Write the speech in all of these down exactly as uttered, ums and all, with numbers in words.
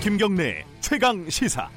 김경래 최강시사.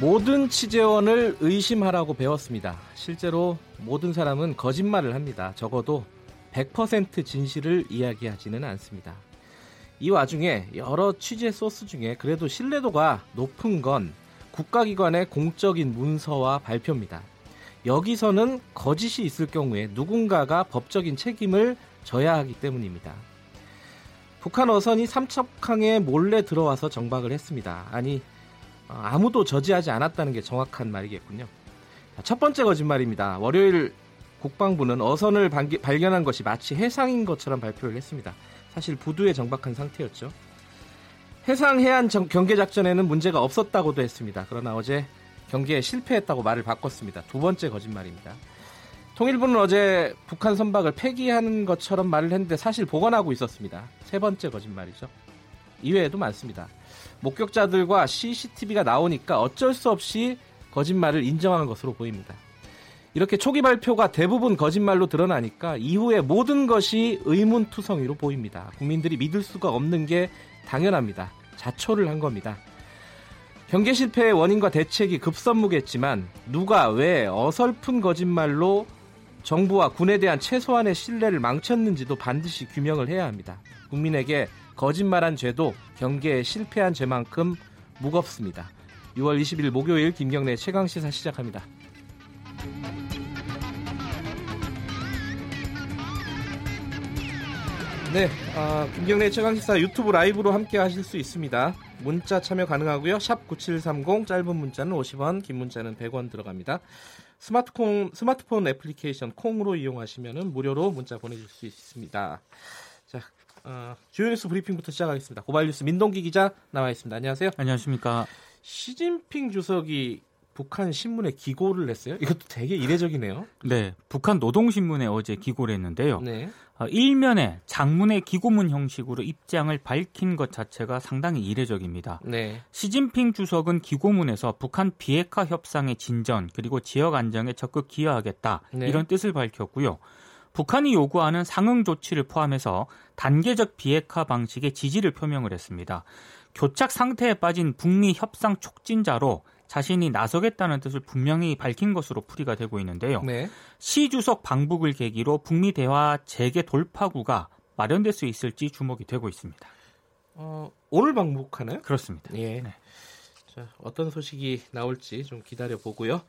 모든 취재원을 의심하라고 배웠습니다. 실제로 모든 사람은 거짓말을 합니다. 적어도 백 퍼센트 진실을 이야기하지는 않습니다. 이 와중에 여러 취재 소스 중에 그래도 신뢰도가 높은 건 국가기관의 공적인 문서와 발표입니다. 여기서는 거짓이 있을 경우에 누군가가 법적인 책임을 져야 하기 때문입니다. 북한 어선이 삼척항에 몰래 들어와서 정박을 했습니다. 아니, 아무도 저지하지 않았다는 게 정확한 말이겠군요. 첫 번째 거짓말입니다. 월요일 국방부는 어선을 반기, 발견한 것이 마치 해상인 것처럼 발표를 했습니다. 사실 부두에 정박한 상태였죠. 해상 해안 정, 경계작전에는 문제가 없었다고도 했습니다. 그러나 어제 경계에 실패했다고 말을 바꿨습니다. 두 번째 거짓말입니다. 통일부는 어제 북한 선박을 폐기하는 것처럼 말을 했는데 사실 보관하고 있었습니다. 세 번째 거짓말이죠. 이외에도 많습니다. 목격자들과 씨씨티비가 나오니까 어쩔 수 없이 거짓말을 인정한 것으로 보입니다. 이렇게 초기 발표가 대부분 거짓말로 드러나니까 이후에 모든 것이 의문투성이로 보입니다. 국민들이 믿을 수가 없는 게 당연합니다. 자초를 한 겁니다. 경계 실패의 원인과 대책이 급선무겠지만 누가 왜 어설픈 거짓말로 정부와 군에 대한 최소한의 신뢰를 망쳤는지도 반드시 규명을 해야 합니다. 국민에게 거짓말한 죄도 경계에 실패한 죄만큼 무겁습니다. 유월 이십일 목요일 김경래 최강시사 시작합니다. 네, 아, 김경래 최강시사 유튜브 라이브로 함께 하실 수 있습니다. 문자 참여 가능하고요. 샵 구칠삼공, 짧은 문자는 오십 원, 긴 문자는 백 원 들어갑니다. 스마트폰, 스마트폰 애플리케이션 콩으로 이용하시면 무료로 문자 보내줄 수 있습니다. 자, 어, 주요 뉴스 브리핑부터 시작하겠습니다. 고발 뉴스 민동기 기자 나와 있습니다. 안녕하세요. 안녕하십니까. 시진핑 주석이 북한 신문에 기고를 냈어요? 이것도 되게 이례적이네요. 네, 북한 노동신문에 어제 기고를 했는데요. 네. 어, 일면에 장문의 기고문 형식으로 입장을 밝힌 것 자체가 상당히 이례적입니다. 네. 시진핑 주석은 기고문에서 북한 비핵화 협상의 진전 그리고 지역 안정에 적극 기여하겠다, 네, 이런 뜻을 밝혔고요. 북한이 요구하는 상응 조치를 포함해서 단계적 비핵화 방식의 지지를 표명을 했습니다. 교착 상태에 빠진 북미 협상 촉진자로 자신이 나서겠다는 뜻을 분명히 밝힌 것으로 풀이가 되고 있는데요. 네. 시 주석 방북을 계기로 북미 대화 재개 돌파구가 마련될 수 있을지 주목이 되고 있습니다. 어, 오늘 방북하나요? 그렇습니다. 예. 네. 자, 어떤 소식이 나올지 좀 기다려보고요.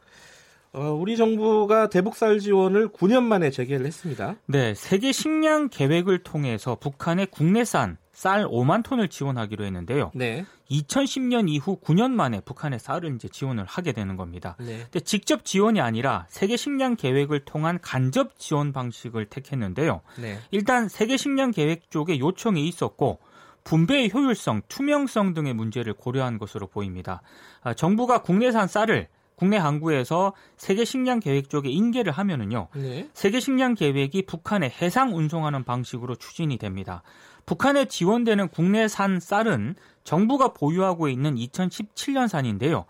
어, 우리 정부가 대북살 지원을 구 년 만에 재개를 했습니다. 네, 세계식량계획을 통해서 북한의 국내산 쌀 오만 톤을 지원하기로 했는데요. 네. 이천십 년 이후 구 년 만에 북한의 쌀을 이제 지원을 하게 되는 겁니다. 네. 근데 직접 지원이 아니라 세계식량계획을 통한 간접 지원 방식을 택했는데요. 네. 일단 세계식량계획 쪽에 요청이 있었고 분배의 효율성, 투명성 등의 문제를 고려한 것으로 보입니다. 아, 정부가 국내산 쌀을 국내 항구에서 세계식량계획 쪽에 인계를 하면은요, 네, 세계식량계획이 북한에 해상 운송하는 방식으로 추진이 됩니다. 북한에 지원되는 국내산 쌀은 정부가 보유하고 있는 이천십칠 년산인데요.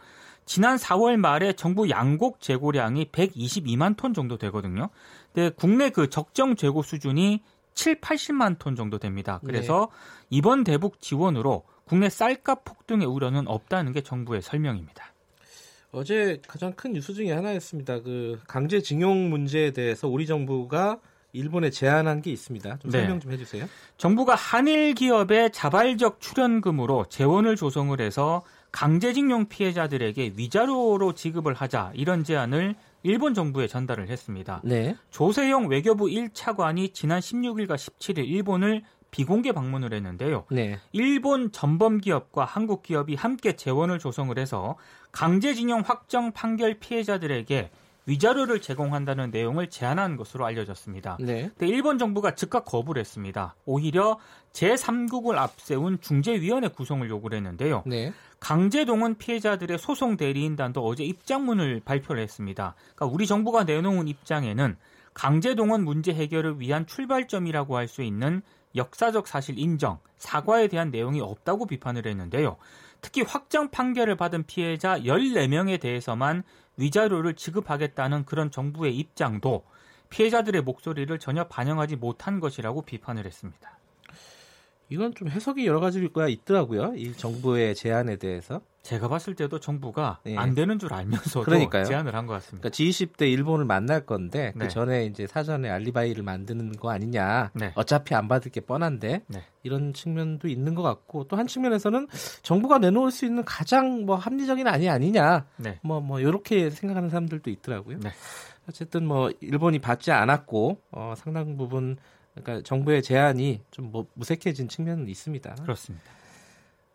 지난 사월 말에 정부 양곡 재고량이 백이십이만 톤 정도 되거든요. 근데 국내 그 적정 재고 수준이 칠팔십만 톤 정도 됩니다. 그래서 네, 이번 대북 지원으로 국내 쌀값 폭등의 우려는 없다는 게 정부의 설명입니다. 어제 가장 큰 뉴스 중에 하나였습니다. 그 강제징용 문제에 대해서 우리 정부가 일본에 제안한 게 있습니다. 좀 설명, 네, 좀 해주세요. 정부가 한일 기업의 자발적 출연금으로 재원을 조성을 해서 강제징용 피해자들에게 위자료로 지급을 하자, 이런 제안을 일본 정부에 전달을 했습니다. 네. 조세영 외교부 일 차관이 지난 십육일과 십칠일 일본을 비공개 방문을 했는데요. 네. 일본 전범기업과 한국 기업이 함께 재원을 조성을 해서 강제징용 확정 판결 피해자들에게 위자료를 제공한다는 내용을 제안한 것으로 알려졌습니다. 네. 근데 일본 정부가 즉각 거부를 했습니다. 오히려 제삼국을 앞세운 중재위원회 구성을 요구를 했는데요. 네. 강제동원 피해자들의 소송 대리인단도 어제 입장문을 발표를 했습니다. 그러니까 우리 정부가 내놓은 입장에는 강제동원 문제 해결을 위한 출발점이라고 할 수 있는 역사적 사실 인정, 사과에 대한 내용이 없다고 비판을 했는데요. 특히 확정 판결을 받은 피해자 열네 명에 대해서만 위자료를 지급하겠다는 그런 정부의 입장도 피해자들의 목소리를 전혀 반영하지 못한 것이라고 비판을 했습니다. 이건 좀 해석이 여러 가지가 있더라고요. 이 정부의 제안에 대해서. 제가 봤을 때도 정부가 예. 안 되는 줄 알면서도 그러니까요. 제안을 한 것 같습니다. 그러니까 지이십 대 일본을 만날 건데 네. 그 전에 이제 사전에 알리바이를 만드는 거 아니냐. 네. 어차피 안 받을 게 뻔한데 네. 이런 측면도 있는 것 같고 또 한 측면에서는 정부가 내놓을 수 있는 가장 뭐 합리적인 안이 아니냐. 네. 뭐 뭐 이렇게 생각하는 사람들도 있더라고요. 네. 어쨌든 뭐 일본이 받지 않았고 어, 상당 부분 그러니까 정부의 제안이 좀 뭐 무색해진 측면은 있습니다. 그렇습니다.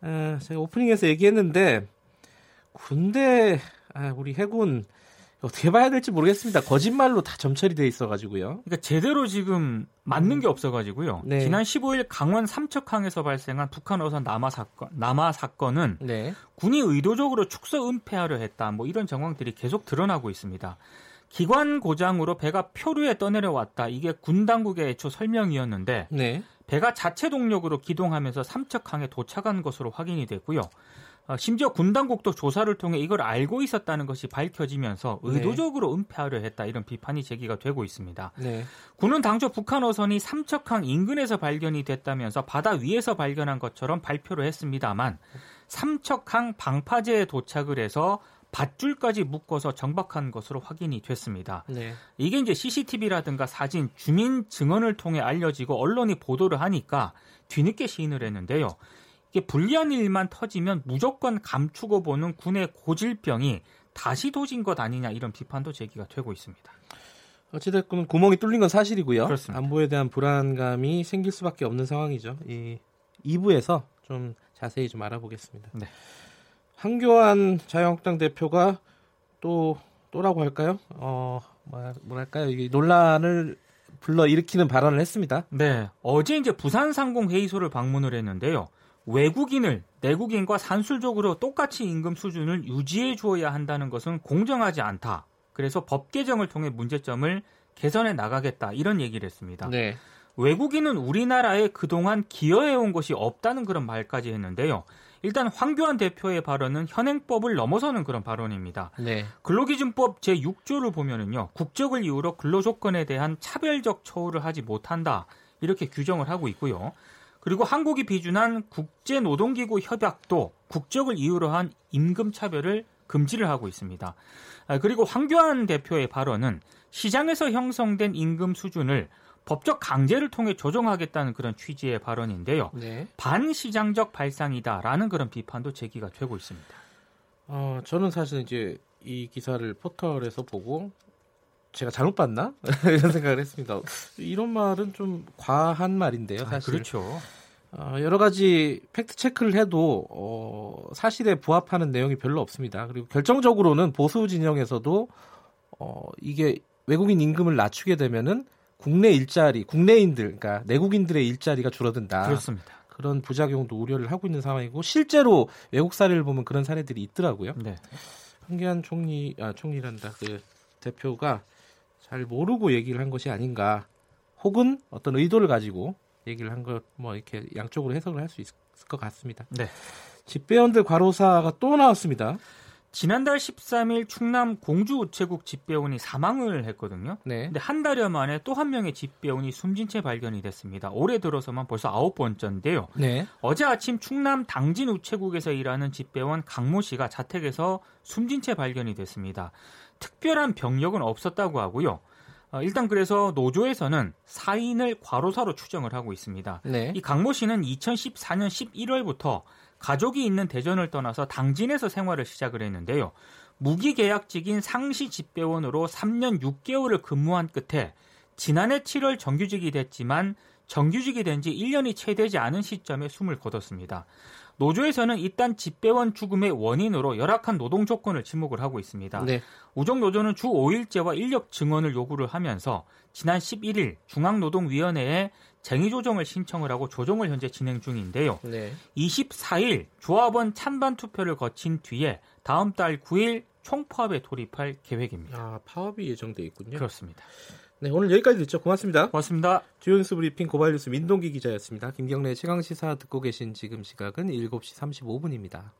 어, 제가 오프닝에서 얘기했는데 군대 아, 우리 해군 어떻게 봐야 될지 모르겠습니다. 거짓말로 다 점철이 돼 있어가지고요. 그러니까 제대로 지금 맞는 게 없어가지고요. 네. 지난 십오일 강원 삼척항에서 발생한 북한 어선 남하 사건, 남하 사건은 네. 군이 의도적으로 축소 은폐하려 했다. 뭐 이런 정황들이 계속 드러나고 있습니다. 기관 고장으로 배가 표류에 떠내려왔다. 이게 군 당국의 애초 설명이었는데 네. 배가 자체 동력으로 기동하면서 삼척항에 도착한 것으로 확인이 됐고요. 심지어 군 당국도 조사를 통해 이걸 알고 있었다는 것이 밝혀지면서 의도적으로 은폐하려 했다. 이런 비판이 제기가 되고 있습니다. 네. 군은 당초 북한 어선이 삼척항 인근에서 발견이 됐다면서 바다 위에서 발견한 것처럼 발표를 했습니다만 삼척항 방파제에 도착을 해서 밧줄까지 묶어서 정박한 것으로 확인이 됐습니다. 네. 이게 이제 씨씨티비라든가 사진, 주민 증언을 통해 알려지고 언론이 보도를 하니까 뒤늦게 시인을 했는데요. 이게 불리한 일만 터지면 무조건 감추고 보는 군의 고질병이 다시 도진 것 아니냐 이런 비판도 제기가 되고 있습니다. 어찌됐건 구멍이 뚫린 건 사실이고요. 그렇습니다. 안보에 대한 불안감이 생길 수밖에 없는 상황이죠. 이 이 부에서 좀 자세히 좀 알아보겠습니다. 네. 황교안 자유한국당 대표가 또 또라고 할까요? 어 뭐랄까요? 이게 논란을 불러 일으키는 발언을 했습니다. 네, 어제 이제 부산 상공 회의소를 방문을 했는데요. 외국인을 내국인과 산술적으로 똑같이 임금 수준을 유지해 주어야 한다는 것은 공정하지 않다. 그래서 법 개정을 통해 문제점을 개선해 나가겠다 이런 얘기를 했습니다. 네. 외국인은 우리나라에 그동안 기여해온 것이 없다는 그런 말까지 했는데요. 일단 황교안 대표의 발언은 현행법을 넘어서는 그런 발언입니다. 네. 근로기준법 제육 조를 보면은요, 국적을 이유로 근로조건에 대한 차별적 처우를 하지 못한다 이렇게 규정을 하고 있고요. 그리고 한국이 비준한 국제노동기구 협약도 국적을 이유로 한 임금 차별을 금지를 하고 있습니다. 그리고 황교안 대표의 발언은 시장에서 형성된 임금 수준을 법적 강제를 통해 조정하겠다는 그런 취지의 발언인데요. 네. 반시장적 발상이다라는 그런 비판도 제기가 되고 있습니다. 어, 저는 사실 이제 이 기사를 포털에서 보고 제가 잘못 봤나? 이런 생각을 했습니다. 이런 말은 좀 과한 말인데요. 사실. 아, 그렇죠. 어, 여러 가지 팩트 체크를 해도 어, 사실에 부합하는 내용이 별로 없습니다. 그리고 결정적으로는 보수 진영에서도 어, 이게 외국인 임금을 낮추게 되면은 국내 일자리, 국내인들, 그러니까 내국인들의 일자리가 줄어든다. 그렇습니다. 그런 부작용도 우려를 하고 있는 상황이고 실제로 외국 사례를 보면 그런 사례들이 있더라고요. 네. 황교안 총리, 아 총리란다. 그 대표가 잘 모르고 얘기를 한 것이 아닌가, 혹은 어떤 의도를 가지고 얘기를 한 것, 뭐 이렇게 양쪽으로 해석을 할 수 있을 것 같습니다. 네. 집배원들 과로사가 또 나왔습니다. 지난달 십삼일 충남 공주 우체국 집배원이 사망을 했거든요. 네. 근데 한 달여 만에 또 한 명의 집배원이 숨진 채 발견이 됐습니다. 올해 들어서만 벌써 아홉 번째인데요. 네. 어제 아침 충남 당진 우체국에서 일하는 집배원 강모 씨가 자택에서 숨진 채 발견이 됐습니다. 특별한 병력은 없었다고 하고요. 일단 그래서 노조에서는 사인을 과로사로 추정을 하고 있습니다. 네. 이 강모 씨는 이천십사년 십일월부터 가족이 있는 대전을 떠나서 당진에서 생활을 시작을 했는데요. 무기계약직인 상시 집배원으로 삼년 육개월을 근무한 끝에 지난해 칠월 정규직이 됐지만 정규직이 된 지 일년이 채 되지 않은 시점에 숨을 거뒀습니다. 노조에서는 일단 집배원 죽음의 원인으로 열악한 노동 조건을 지목을 하고 있습니다. 네. 우정노조는 주 오일제와 인력 증원을 요구를 하면서 지난 십일일 중앙노동위원회에 쟁의조정을 신청을 하고 조정을 현재 진행 중인데요. 네. 이십사일 조합원 찬반 투표를 거친 뒤에 다음 달 구일 총파업에 돌입할 계획입니다. 아, 파업이 예정돼 있군요. 그렇습니다. 네, 오늘 여기까지 듣죠. 고맙습니다. 고맙습니다. 주요 뉴스 브리핑 고발 뉴스 민동기 기자였습니다. 김경래 최강시사 듣고 계신 지금 시각은 일곱시 삼십오분입니다.